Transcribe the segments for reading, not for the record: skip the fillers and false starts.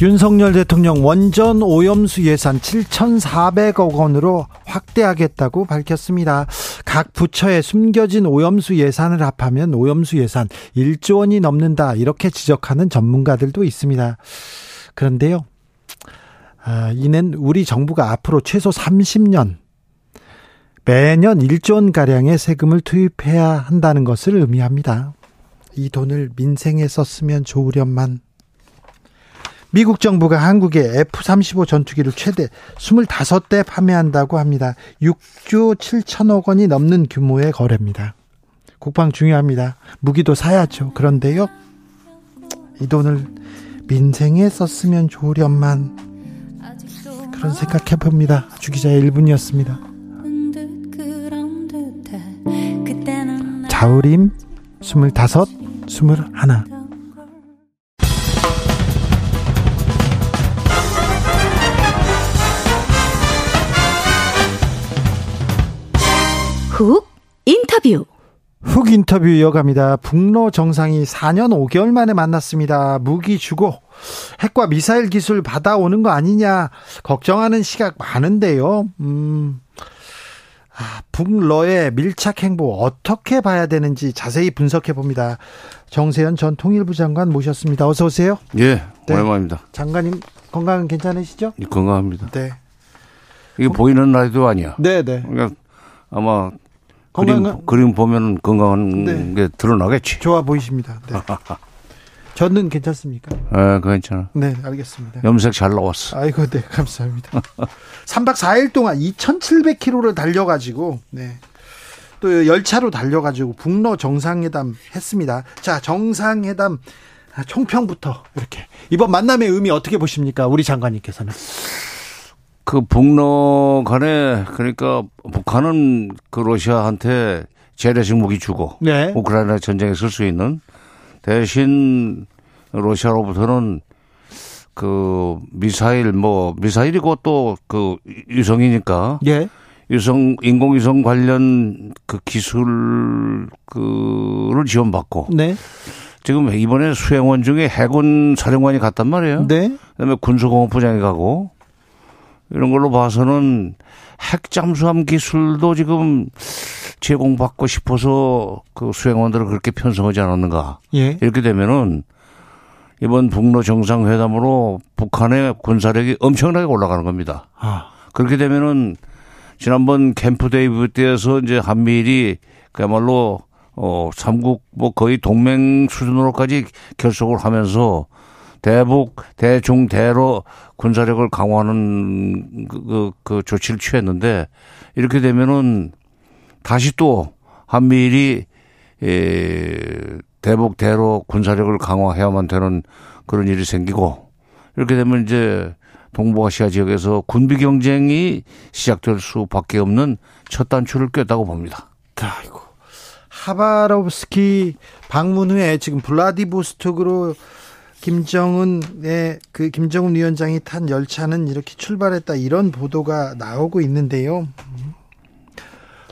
윤석열 대통령 원전 오염수 예산 7,400억 원으로 확대하겠다고 밝혔습니다. 각 부처에 숨겨진 오염수 예산을 합하면 오염수 예산 1조 원이 넘는다, 이렇게 지적하는 전문가들도 있습니다. 그런데요, 이는 우리 정부가 앞으로 최소 30년 매년 1조 원가량의 세금을 투입해야 한다는 것을 의미합니다. 이 돈을 민생에 썼으면 좋으련만. 미국 정부가 한국에 F-35 전투기를 최대 25대 판매한다고 합니다. 6조 7천억 원이 넘는 규모의 거래입니다. 국방 중요합니다. 무기도 사야죠. 그런데요, 이 돈을 민생에 썼으면 좋으련만, 그런 생각해봅니다. 주 기자의 1분이었습니다. 자우림 25, 21. 훅 인터뷰. 훅 인터뷰 이어갑니다. 북러 정상이 4년 5개월 만에 만났습니다. 무기 주고 핵과 미사일 기술 받아오는 거 아니냐 걱정하는 시각 많은데요. 북러의 밀착 행보 어떻게 봐야 되는지 자세히 분석해 봅니다. 정세현 전 통일부 장관 모셨습니다. 어서 오세요. 예, 네. 오랜만입니다. 장관님, 건강은 괜찮으시죠? 예, 건강합니다. 네. 이게 보이는 라디오 아니야. 네, 네. 그러니까 아마 그림 보면 건강한, 네, 게 드러나겠지. 좋아 보이십니다. 네. 저는 괜찮습니까? 네, 괜찮아. 네, 알겠습니다. 염색 잘 나왔어. 아이고, 네, 감사합니다. 3박 4일 동안 2,700km를 달려가지고, 네, 또 열차로 달려가지고 북러 정상회담 했습니다. 자, 정상회담 총평부터 이렇게. 이번 만남의 의미 어떻게 보십니까, 우리 장관님께서는? 그 북러 간에, 그러니까 북한은 그 러시아한테 재래식 무기 주고, 네, 우크라이나 전쟁에 쓸 수 있는, 대신 러시아로부터는 그 미사일, 뭐 미사일이고 또 그 유성이니까, 예, 유성, 인공위성 관련 그 기술 그를 지원받고, 네, 지금 이번에 수행원 중에 해군 사령관이 갔단 말이에요. 네. 그다음에 군수공업부장이 가고. 이런 걸로 봐서는 핵 잠수함 기술도 지금 제공받고 싶어서 그 수행원들을 그렇게 편성하지 않았는가. 예. 이렇게 되면은 이번 북러 정상회담으로 북한의 군사력이 엄청나게 올라가는 겁니다. 아. 그렇게 되면은 지난번 캠프 데이비드 때에서 이제 한미일이 그야말로 3국 뭐 거의 동맹 수준으로까지 결속을 하면서 대북, 대중, 대로 군사력을 강화하는 그 조치를 취했는데, 이렇게 되면은 다시 또 한미일이 대북, 대로 군사력을 강화해야만 되는 그런 일이 생기고, 이렇게 되면 이제 동북아시아 지역에서 군비 경쟁이 시작될 수밖에 없는 첫 단추를 꿰었다고 봅니다. 아이고. 하바로브스키 방문 후에 지금 블라디보스토크로 김정은의 그 김정은 위원장이 탄 열차는 이렇게 출발했다, 이런 보도가 나오고 있는데요.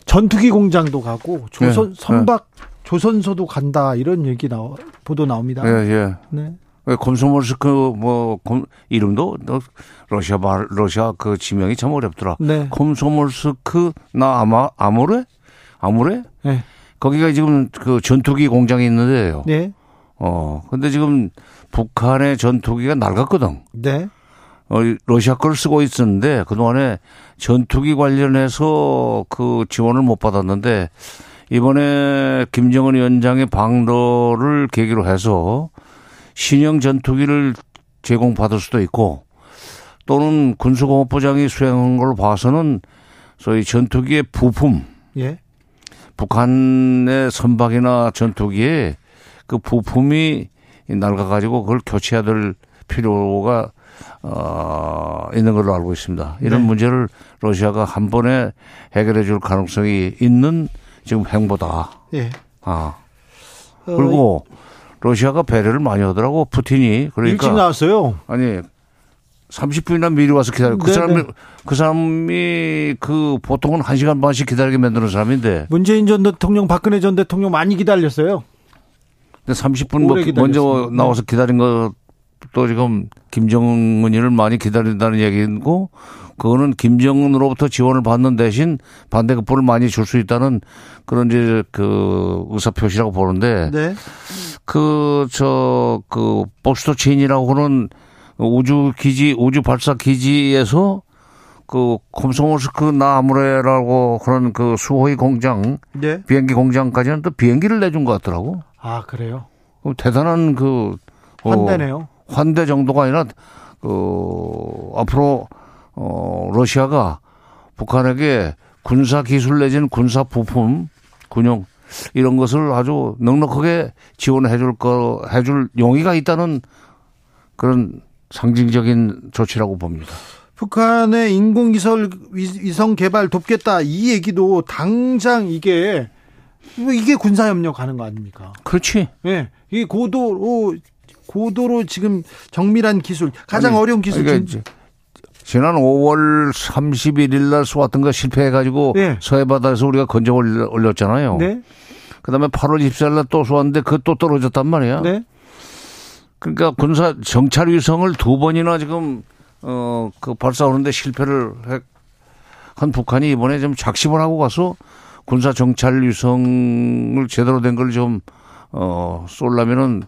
전투기 공장도 가고 조선, 네, 선박, 네, 조선소도 간다, 이런 얘기 보도 나옵니다. 예, 예. 네. 콤소몰스크 뭐 이름도 러시아 그 지명이 참 어렵더라. 네. 콤소몰스크 나 아무르? 네. 거기가 지금 그 전투기 공장이 있는데요. 네. 근데 지금 북한의 전투기가 낡았거든. 네. 러시아 걸 쓰고 있었는데, 그동안에 전투기 관련해서 그 지원을 못 받았는데, 이번에 김정은 위원장의 방로를 계기로 해서 신형 전투기를 제공받을 수도 있고, 또는 군수공업부장이 수행한 걸로 봐서는 소위 전투기의 부품. 예. 북한의 선박이나 전투기에 그 부품이 낡아가지고 그걸 교체해야 될 필요가 있는 걸로 알고 있습니다. 이런 네. 문제를 러시아가 한 번에 해결해 줄 가능성이 있는 지금 행보다. 예. 아. 그리고 러시아가 배려를 많이 하더라고. 푸틴이. 그러니까 일찍 나왔어요. 아니 30분이나 미리 와서 기다려. 그 사람이 그 보통은 1시간 반씩 기다리게 만드는 사람인데. 문재인 전 대통령, 박근혜 전 대통령 많이 기다렸어요. 근데 30분 먼저 나와서 기다린 것도 지금 김정은이를 많이 기다린다는 얘기고, 그거는 김정은으로부터 지원을 받는 대신 반대급부를 많이 줄 수 있다는 그런 이제 그 의사표시라고 보는데. 네. 그 보스토친이라고는 우주기지, 우주발사기지에서 그 콤소몰스크 나 아무르라고 그런 그 수호이 공장, 네. 비행기 공장까지는 또 비행기를 내준 것 같더라고. 아, 그래요? 대단한 그. 환대네요. 환대 정도가 아니라, 앞으로, 러시아가 북한에게 군사 기술 내지는 군사 부품, 군용, 이런 것을 아주 넉넉하게 지원해 줄 해줄 용의가 있다는 그런 상징적인 조치라고 봅니다. 북한의 인공위성 개발 돕겠다 이 얘기도 당장 이게 군사협력 하는 거 아닙니까? 그렇지. 예. 네. 이게 고도로 지금 정밀한 기술, 가장 어려운 기술. 그러니까 지난 5월 31일 날 쏘았던 거 실패해가지고 네. 서해바다에서 우리가 건져 올렸잖아요. 네. 그 다음에 8월 24일 날 또 쏘았는데 그거 또 떨어졌단 말이야. 네. 그러니까 군사 정찰 위성을 두 번이나 지금 그 발사하는데 실패를 한 북한이 이번에 좀 작심을 하고 가서 군사 정찰 위성을 제대로 된 걸 좀 쏠려면은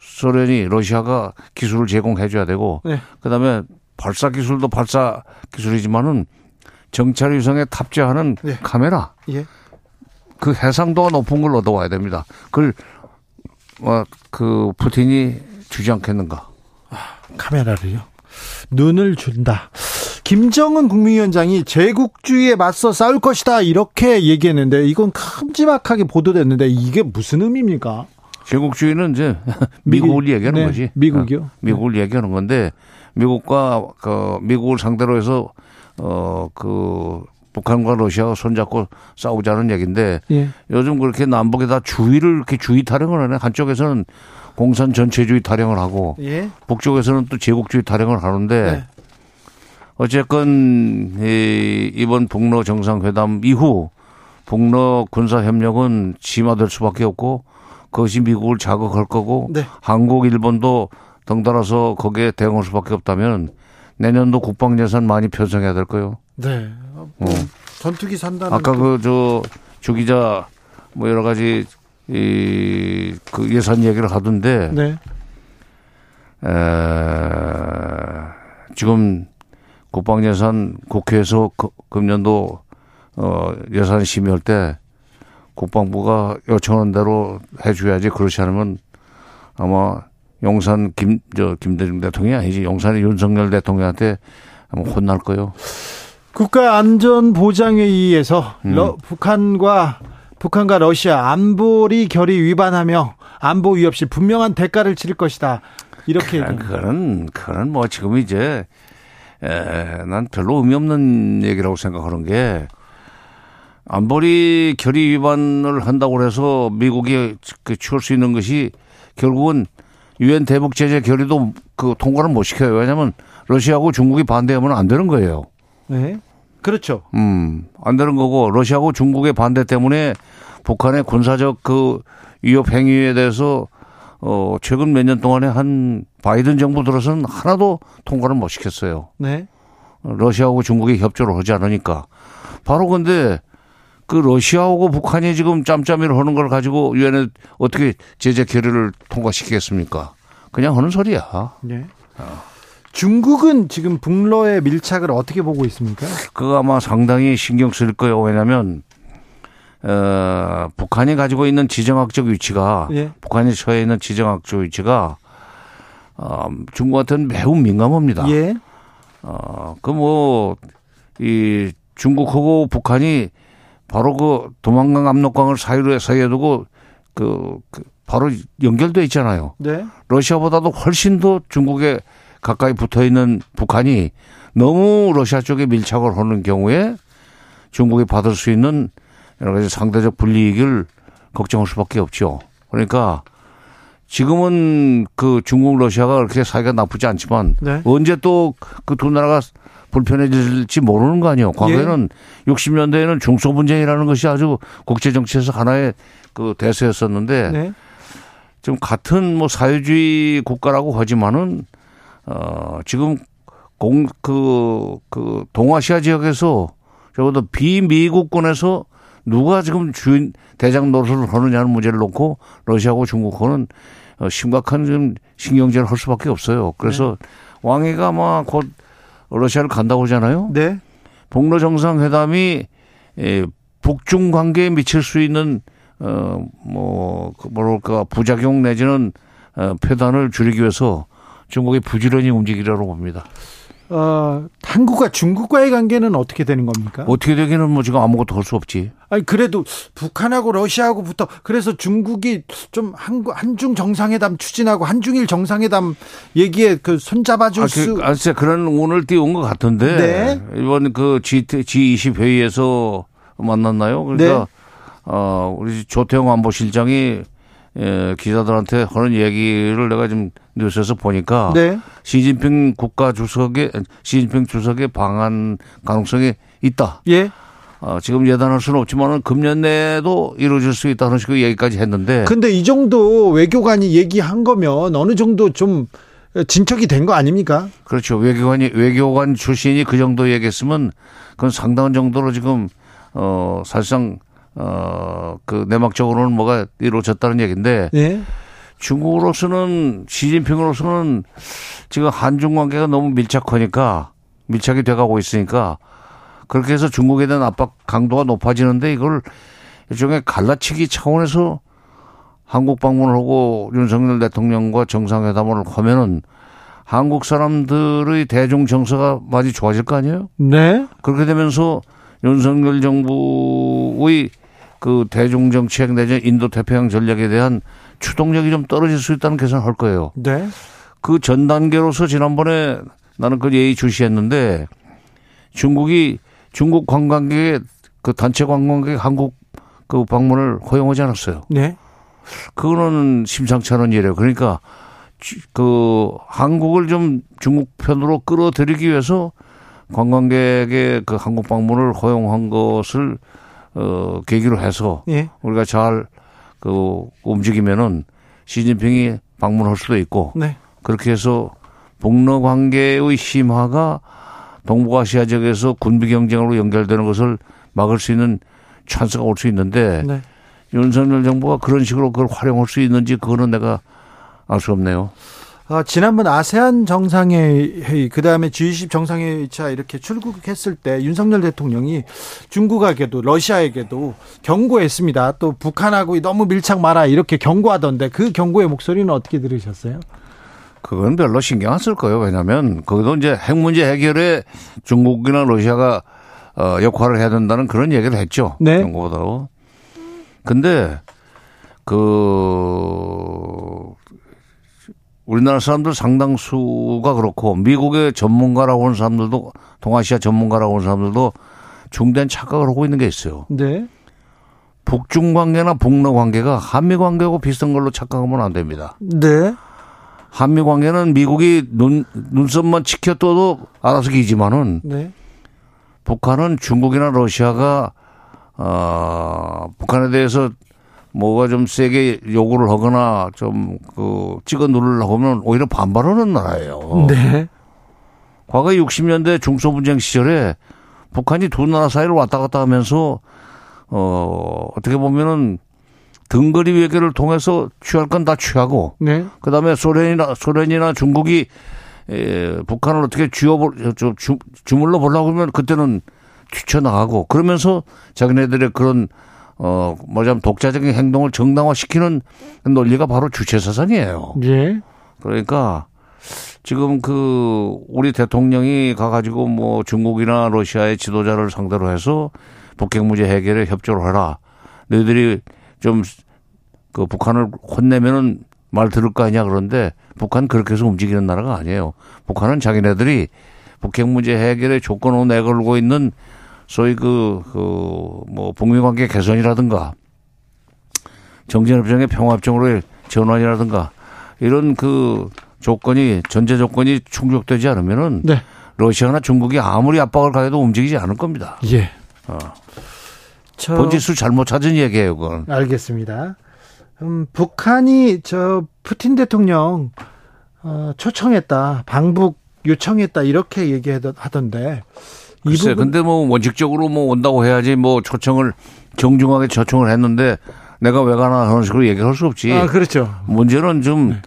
소련이 러시아가 기술을 제공해 줘야 되고 네. 그다음에 발사 기술도 발사 기술이지만은 정찰 위성에 탑재하는 네. 카메라 예. 그 해상도가 높은 걸 얻어와야 됩니다. 그걸 그 푸틴이 주지 않겠는가? 카메라를요. 눈을 준다. 김정은 국민위원장이 제국주의에 맞서 싸울 것이다 이렇게 얘기했는데 이건 큼지막하게 보도됐는데 이게 무슨 의미입니까? 제국주의는 이제 미국을 얘기하는 네, 거지. 미국이요? 미국을 네. 얘기하는 건데 미국과 미국을 상대로 해서 북한과 러시아가 손잡고 싸우자는 얘기인데 예. 요즘 그렇게 남북에다 주의를 이렇게 주의 타령을 하네. 한쪽에서는 공산 전체주의 타령을 하고 예. 북쪽에서는 또 제국주의 타령을 하는데 네. 어쨌건 이번 북러 정상회담 이후 북러 군사협력은 심화될 수밖에 없고 그것이 미국을 자극할 거고 네. 한국, 일본도 덩달아서 거기에 대응할 수밖에 없다면 내년도 국방예산 많이 편성해야 될 거예요. 네. 전투기 산다는 아까 주기자 뭐 여러 가지 그 예산 얘기를 하던데 네. 지금 국방예산 국회에서 금년도 예산 심의할 때 국방부가 요청하는 대로 해줘야지. 그렇지 않으면 아마 용산 김대중 대통령이 아니지 용산의 윤석열 대통령한테 아마 혼날 거예요. 국가안전보장회의에서 북한과 러시아 안보리 결의 위반하며 안보 위협 시 분명한 대가를 치를 것이다. 이렇게 그건 뭐 지금 이제 난 별로 의미 없는 얘기라고 생각하는 게. 안보리 결의 위반을 한다고 해서 미국이 취할 수 있는 것이 결국은 유엔 대북 제재 결의도 그 통과를 못 시켜요. 왜냐하면 러시아하고 중국이 반대하면 안 되는 거예요. 네, 그렇죠. 안 되는 거고 러시아하고 중국의 반대 때문에 북한의 군사적 그 위협 행위에 대해서 최근 몇 년 동안에 한 바이든 정부 들어서는 하나도 통과를 못 시켰어요. 네. 러시아하고 중국이 협조를 하지 않으니까 바로 근데. 그 러시아하고 북한이 지금 짬짬이를 하는 걸 가지고 유엔에 어떻게 제재 결의를 통과시키겠습니까? 그냥 하는 소리야. 네. 중국은 지금 북러의 밀착을 어떻게 보고 있습니까? 그거 아마 상당히 신경 쓸 거예요. 왜냐하면 북한이 가지고 있는 지정학적 위치가 네. 북한이 처해 있는 지정학적 위치가 중국한테는 매우 민감합니다. 예. 이 중국하고 북한이 바로 그 도만강 압록강을 사이에 두고 바로 연결돼 있잖아요. 네. 러시아보다도 훨씬 더 중국의 가까이 붙어있는 북한이 너무 러시아 쪽에 밀착을 하는 경우에 중국이 받을 수 있는 여러 가지 상대적 불이익을 걱정할 수밖에 없죠. 그러니까 지금은 그 중국 러시아가 그렇게 사이가 나쁘지 않지만 네. 언제 또 그 두 나라가 불편해질지 모르는 거 아니에요. 과거에는 예. 60년대에는 중소 분쟁이라는 것이 아주 국제 정치에서 하나의 그 대세였었는데 네. 지금 같은 뭐 사회주의 국가라고 하지만은 지금 그 동아시아 지역에서 적어도 비미국권에서 누가 지금 주인 대장 노릇을 하느냐는 문제를 놓고 러시아하고 중국하고는 심각한 지금 신경질을 할 수밖에 없어요. 그래서 네. 왕이가 아마 곧 러시아를 간다고 하잖아요. 네. 북러 정상회담이 북중 관계에 미칠 수 있는 부작용 내지는 폐단을 줄이기 위해서 중국이 부지런히 움직이라고 봅니다. 한국과 중국과의 관계는 어떻게 되는 겁니까? 어떻게 되기는 뭐 지금 아무것도 할 수 없지. 아니 그래도 북한하고 러시아하고부터 그래서 중국이 좀 한중 정상회담 추진하고 한중일 정상회담 얘기에 그 손잡아줄 글쎄 그런 운을 띄운 것 같은데 네. 이번 그 G20 회의에서 만났나요? 그러니까 네. 우리 조태용 안보실장이 기자들한테 하는 얘기를 내가 지금 뉴스에서 보니까 네. 시진핑 주석의 방한 가능성이 있다. 예. 지금 예단할 수는 없지만 금년 내에도 이루어질 수 있다는 식으로 얘기까지 했는데. 근데 이 정도 외교관이 얘기한 거면 어느 정도 좀 진척이 된 거 아닙니까? 그렇죠. 외교관 출신이 그 정도 얘기했으면 그건 상당한 정도로 지금 사실상. 그 내막적으로는 뭐가 이루어졌다는 얘기인데 예? 중국으로서는 시진핑으로서는 지금 한중 관계가 너무 밀착이 돼가고 있으니까 그렇게 해서 중국에 대한 압박 강도가 높아지는데 이걸 일종의 갈라치기 차원에서 한국 방문을 하고 윤석열 대통령과 정상회담을 하면은 한국 사람들의 대중 정서가 많이 좋아질 거 아니에요? 네. 그렇게 되면서 윤석열 정부의 그 대중정책 내지 인도태평양 전략에 대한 추동력이 좀 떨어질 수 있다는 계산을 할 거예요. 네. 그 전 단계로서 지난번에 나는 그 예의 주시했는데 중국 관광객 그 단체 관광객 한국 그 방문을 허용하지 않았어요. 네. 그거는 심상치 않은 일이에요. 그러니까 그 한국을 좀 중국 편으로 끌어들이기 위해서 관광객의 그 한국 방문을 허용한 것을 계기로 해서 예. 우리가 잘 그 움직이면은 시진핑이 방문할 수도 있고 네. 그렇게 해서 북러 관계의 심화가 동북아시아 지역에서 군비 경쟁으로 연결되는 것을 막을 수 있는 찬스가 올 수 있는데 네. 윤석열 정부가 그런 식으로 그걸 활용할 수 있는지 그거는 내가 알 수 없네요. 지난번 아세안 정상회의 그다음에 G20 정상회의 차 이렇게 출국했을 때 윤석열 대통령이 중국에게도 러시아에게도 경고했습니다. 또 북한하고 너무 밀착 마라 이렇게 경고하던데 그 경고의 목소리는 어떻게 들으셨어요? 그건 별로 신경 안 쓸 거예요. 왜냐하면 거기도 이제 핵 문제 해결에 중국이나 러시아가 역할을 해야 된다는 그런 얘기를 했죠. 네. 경고도. 근데 우리나라 사람들 상당수가 그렇고 미국의 전문가라고 하는 사람들도 동아시아 전문가라고 하는 사람들도 중대한 착각을 하고 있는 게 있어요. 네. 북중 관계나 북러 관계가 한미 관계하고 비슷한 걸로 착각하면 안 됩니다. 네. 한미 관계는 미국이 눈썹만 치켜떠도 알아서 기지만은 네. 북한은 중국이나 러시아가 북한에 대해서 뭐가 좀 세게 요구를 하거나 좀 찍어 누르려고 하면 오히려 반발하는 나라예요. 네. 과거 60년대 중소 분쟁 시절에 북한이 두 나라 사이를 왔다 갔다 하면서 어떻게 보면은 등거리 외교를 통해서 취할 건 다 취하고, 네. 그다음에 소련이나 중국이 북한을 어떻게 주물러 보려고 하면 그때는 튀쳐나가고 그러면서 자기네들의 그런 독자적인 행동을 정당화시키는 논리가 바로 주체사상이에요. 예. 그러니까 지금 우리 대통령이 가가지고 뭐 중국이나 러시아의 지도자를 상대로 해서 북핵 문제 해결에 협조를 해라. 너희들이 좀 북한을 혼내면은 말 들을 거 아니야. 그런데 북한은 그렇게 해서 움직이는 나라가 아니에요. 북한은 자기네들이 북핵 문제 해결의 조건으로 내걸고 있는 소위 그 북미 관계 개선이라든가 정전협정의 평화협정으로의 전환이라든가 이런 그 조건이 전제 조건이 충족되지 않으면은 네. 러시아나 중국이 아무리 압박을 가해도 움직이지 않을 겁니다. 예. 번지수 잘못 찾은 얘기예요, 그건. 알겠습니다. 북한이 푸틴 대통령 초청했다, 방북 요청했다 이렇게 얘기하던데. 글쎄, 근데 원칙적으로 온다고 해야지 초청을 정중하게 초청을 했는데 내가 왜 가나 하는 식으로 얘기할 수 없지. 아, 그렇죠. 문제는 좀 네.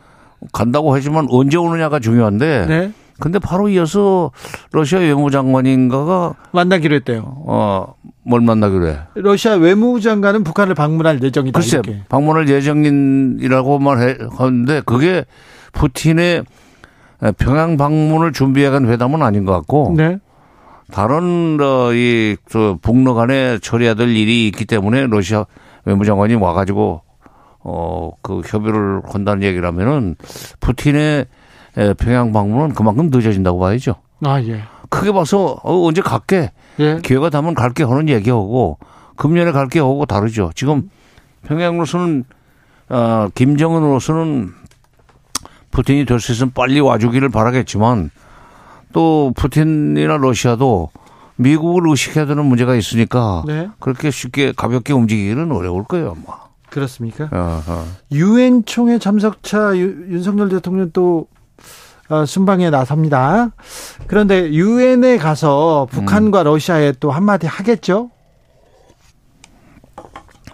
간다고 하지만 언제 오느냐가 중요한데. 네. 근데 바로 이어서 러시아 외무장관인가가 만나기로 했대요. 뭘 만나기로 해? 러시아 외무장관은 북한을 방문할 예정이다. 글쎄, 이렇게. 방문할 예정이라고만 하는데 그게 푸틴의 평양 방문을 준비해간 회담은 아닌 것 같고 네. 다른 북러 간에 처리해야 될 일이 있기 때문에 러시아 외무장관이 와가지고 그 협의를 한다는 얘기라면은 푸틴의 평양 방문은 그만큼 늦어진다고 봐야죠. 아, 예. 크게 봐서 언제 갈게. 예. 기회가 되면 갈게 하는 얘기하고 금년에 갈게 하고 다르죠. 지금 평양으로서는 김정은으로서는 푸틴이 될 수 있으면 빨리 와주기를 바라겠지만 또 푸틴이나 러시아도 미국을 의식해야 되는 문제가 있으니까 네. 그렇게 쉽게 가볍게 움직이기는 어려울 거예요. 아마. 그렇습니까? UN 총회 참석차 윤석열 대통령 또 순방에 나섭니다. 그런데 유엔에 가서 북한과 러시아에 또 한마디 하겠죠?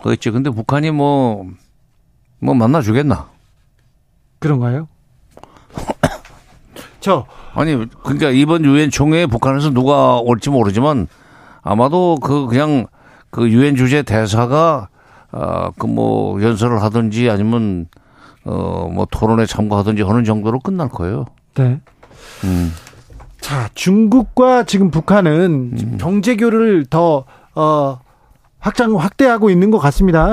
그렇지. 근데 북한이 뭐 만나주겠나? 그런가요? 아니, 그러니까 이번 유엔 총회에 북한에서 누가 올지 모르지만 아마도 그냥 유엔 주재 대사가 연설을 하든지 아니면 토론에 참가하든지 하는 정도로 끝날 거예요. 네. 자, 중국과 지금 북한은 경제 교류를 더 확대하고 있는 것 같습니다.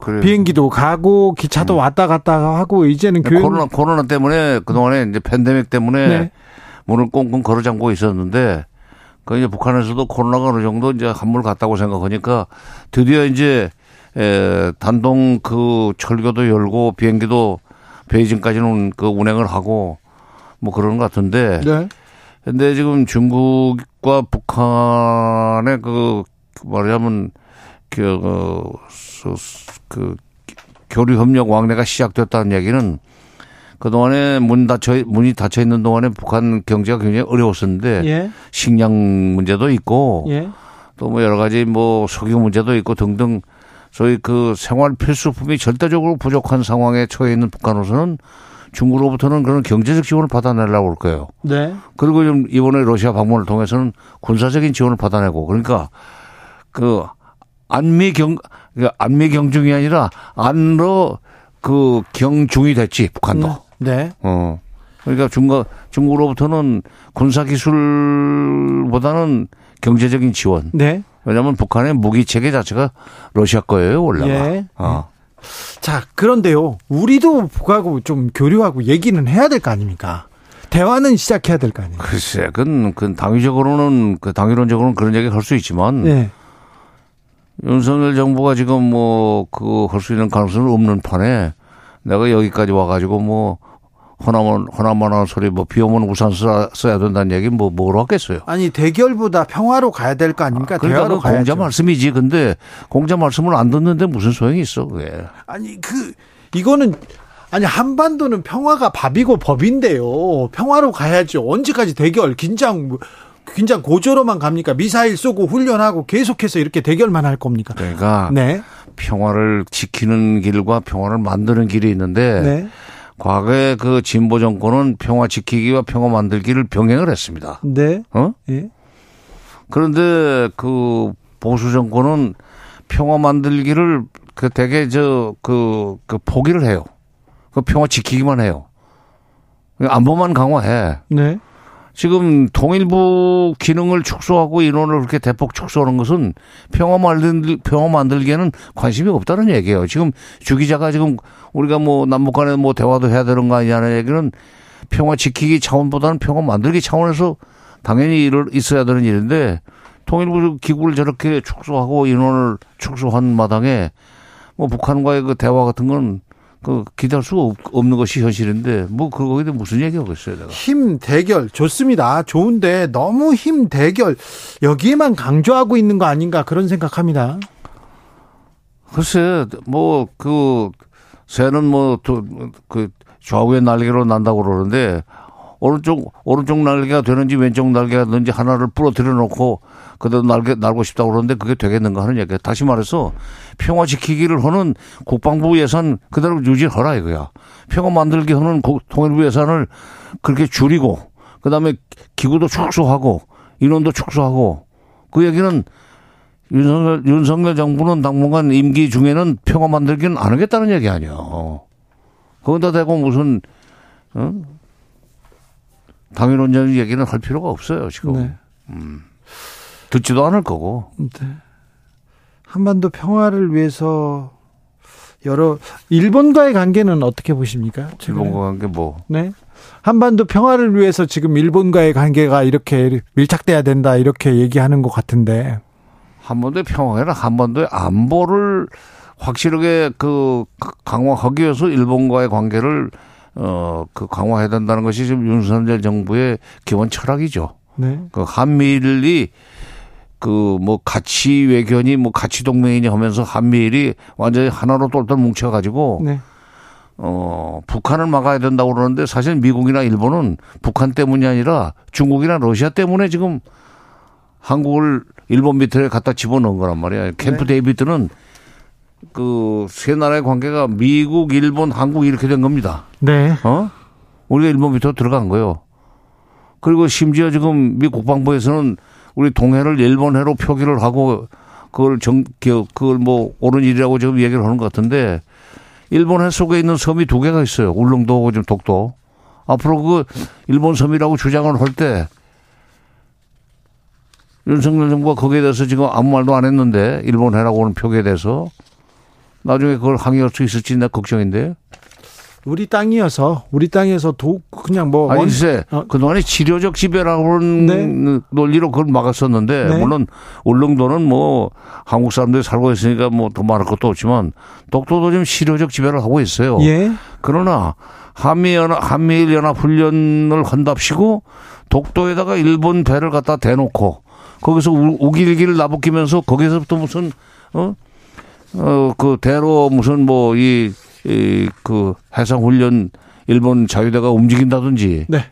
그래. 비행기도 가고 기차도 왔다 갔다 하고 이제는 코로나 때문에 그동안에 이제 팬데믹 때문에 네. 문을 꽁꽁 걸어 잠고 있었는데 이제 북한에서도 코로나가 어느 정도 이제 한물 갔다고 생각하니까 드디어 이제 단동 철교도 열고 비행기도 베이징까지는 운행을 하고 그런 것 같은데. 네. 근데 지금 중국과 북한의 교류 협력 왕래가 시작됐다는 얘기는 그동안에 문이 닫혀 있는 동안에 북한 경제가 굉장히 어려웠었는데 예. 식량 문제도 있고 예. 또 여러 가지 석유 문제도 있고 등등 소위 생활 필수품이 절대적으로 부족한 상황에 처해 있는 북한으로서는 중국으로부터는 그런 경제적 지원을 받아내려고 올 거예요. 네. 그리고 좀 이번에 러시아 방문을 통해서는 군사적인 지원을 받아내고 그러니까 안미 경중이 아니라 안러 경중이 됐지 북한도. 네. 그러니까 중국으로부터는 군사 기술보다는 경제적인 지원. 네. 왜냐하면 북한의 무기 체계 자체가 러시아 거예요, 원래가. 예. 자, 그런데요, 우리도 북하고 좀 교류하고 얘기는 해야 될 거 아닙니까? 대화는 시작해야 될 거 아닙니까? 글쎄, 그건 당위적으로는 당위론적으로는 그런 얘기 할 수 있지만. 네. 윤석열 정부가 지금 할 수 있는 가능성은 없는 판에 내가 여기까지 와가지고 허나만한 소리 비 오면 우산 써야 된다는 얘기 뭐로 하겠어요. 아니, 대결보다 평화로 가야 될 거 아닙니까? 그러니까 대화로 가야죠. 공자 말씀이지. 근데 공자 말씀을 안 듣는데 무슨 소용이 있어 그게. 아니 한반도는 평화가 밥이고 법인데요. 평화로 가야죠. 언제까지 대결 긴장 고조로만 갑니까? 미사일 쏘고 훈련하고 계속해서 이렇게 대결만 할 겁니까? 그러니까 네. 평화를 지키는 길과 평화를 만드는 길이 있는데 네. 과거에 진보 정권은 평화 지키기와 평화 만들기를 병행을 했습니다. 네. 예. 그런데 보수 정권은 평화 만들기를 되게 포기를 해요. 평화 지키기만 해요. 안보만 강화해. 네. 지금 통일부 기능을 축소하고 인원을 그렇게 대폭 축소하는 것은 평화 만들기에는 관심이 없다는 얘기예요. 지금 주 기자가 지금 우리가 뭐 남북 간에 뭐 대화도 해야 되는 거 아니냐는 얘기는 평화 지키기 차원보다는 평화 만들기 차원에서 당연히 있어야 되는 일인데 통일부 기구를 저렇게 축소하고 인원을 축소한 마당에 뭐 북한과의 그 대화 같은 건 그 기대할 수가 없는 것이 현실인데 뭐 그거에 대해 무슨 얘기하겠어요 내가. 힘 대결 좋습니다. 좋은데 너무 힘 대결 여기에만 강조하고 있는 거 아닌가 그런 생각합니다. 글쎄 뭐 그 새는 뭐 그 좌우의 날개로 난다고 그러는데 오른쪽 날개가 되는지 왼쪽 날개가 되는지 하나를 부러뜨려 놓고 그대로 날고 싶다고 그러는데 그게 되겠는가 하는 얘기야. 다시 말해서 평화 지키기를 하는 국방부 예산 그대로 유지하라 이거야. 평화 만들기 하는 통일부 예산을 그렇게 줄이고 그다음에 기구도 축소하고 인원도 축소하고 그 얘기는 윤석열 정부는 당분간 임기 중에는 평화 만들기는 안 하겠다는 얘기 아니야. 거기다 대고 무슨 당위론적 얘기는 할 필요가 없어요 지금. 네. 듣지도 않을 거고. 네. 한반도 평화를 위해서 일본과의 관계는 어떻게 보십니까? 일본과의 관계 뭐? 네. 한반도 평화를 위해서 지금 일본과의 관계가 이렇게 밀착돼야 된다 이렇게 얘기하는 것 같은데. 한반도의 평화에는 한반도의 안보를 확실하게 그 강화하기 위해서 일본과의 관계를 그 강화해야 된다는 것이 지금 윤석열 정부의 기본 철학이죠. 네. 그 한미일이 그 뭐 가치 외견이 뭐 가치 동맹이냐 하면서 한미일이 완전히 하나로 똘똘 뭉쳐가지고 네. 북한을 막아야 된다고 그러는데 사실 미국이나 일본은 북한 때문이 아니라 중국이나 러시아 때문에 지금 한국을 일본 밑에 갖다 집어넣은 거란 말이야. 캠프 데이비드는 그 세 나라의 관계가 미국, 일본, 한국 이렇게 된 겁니다. 네. 우리가 일본 밑으로 들어간 거예요. 그리고 심지어 지금 미 국방부에서는 우리 동해를 일본해로 표기를 하고 그걸 뭐 옳은 일이라고 지금 얘기를 하는 것 같은데 일본 해 속에 있는 섬이 두 개가 있어요. 울릉도하고 지금 독도. 앞으로 그 일본 섬이라고 주장을 할 때 윤석열 정부가 거기에 대해서 지금 아무 말도 안 했는데 일본 해라고 하는 표기에 대해서 나중에 그걸 항의할 수 있을지 나 걱정인데. 우리 땅에서 그냥 뭐. 글쎄, 그동안에 치료적 지배라는 논리로 그걸 막았었는데, 네. 물론, 울릉도는 뭐, 한국 사람들이 살고 있으니까 뭐, 더 말할 것도 없지만, 독도도 지금 치료적 지배를 하고 있어요. 예. 그러나, 한미일 연합훈련을 한답시고, 독도에다가 일본 배를 갖다 대놓고, 거기서 우길기를 나부끼면서, 거기서부터 무슨, 그 대로 무슨 뭐, 그 해상훈련 일본 자위대가 움직인다든지 네.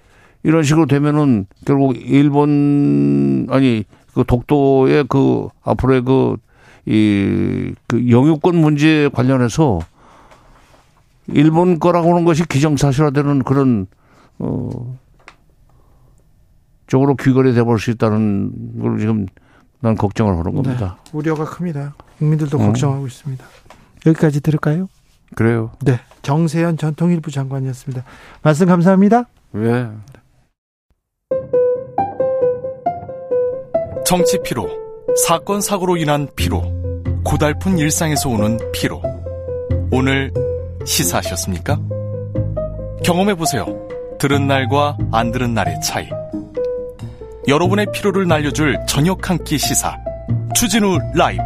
이런 식으로 되면은 결국 그 독도의 그 앞으로의 그 영유권 문제에 관련해서 일본 거라고 하는 것이 기정사실화되는 그런 쪽으로 귀결이 돼버릴 수 있다는 걸 지금 난 걱정을 하는 겁니다. 네. 우려가 큽니다. 국민들도 걱정하고 있습니다. 여기까지 들을까요? 그래요. 네, 정세현 전 통일부 장관이었습니다. 말씀 감사합니다. 네. 정치 피로, 사건 사고로 인한 피로, 고달픈 일상에서 오는 피로. 오늘 시사하셨습니까? 경험해 보세요. 들은 날과 안 들은 날의 차이. 여러분의 피로를 날려줄 저녁 한 끼 시사. 추진우 라이브.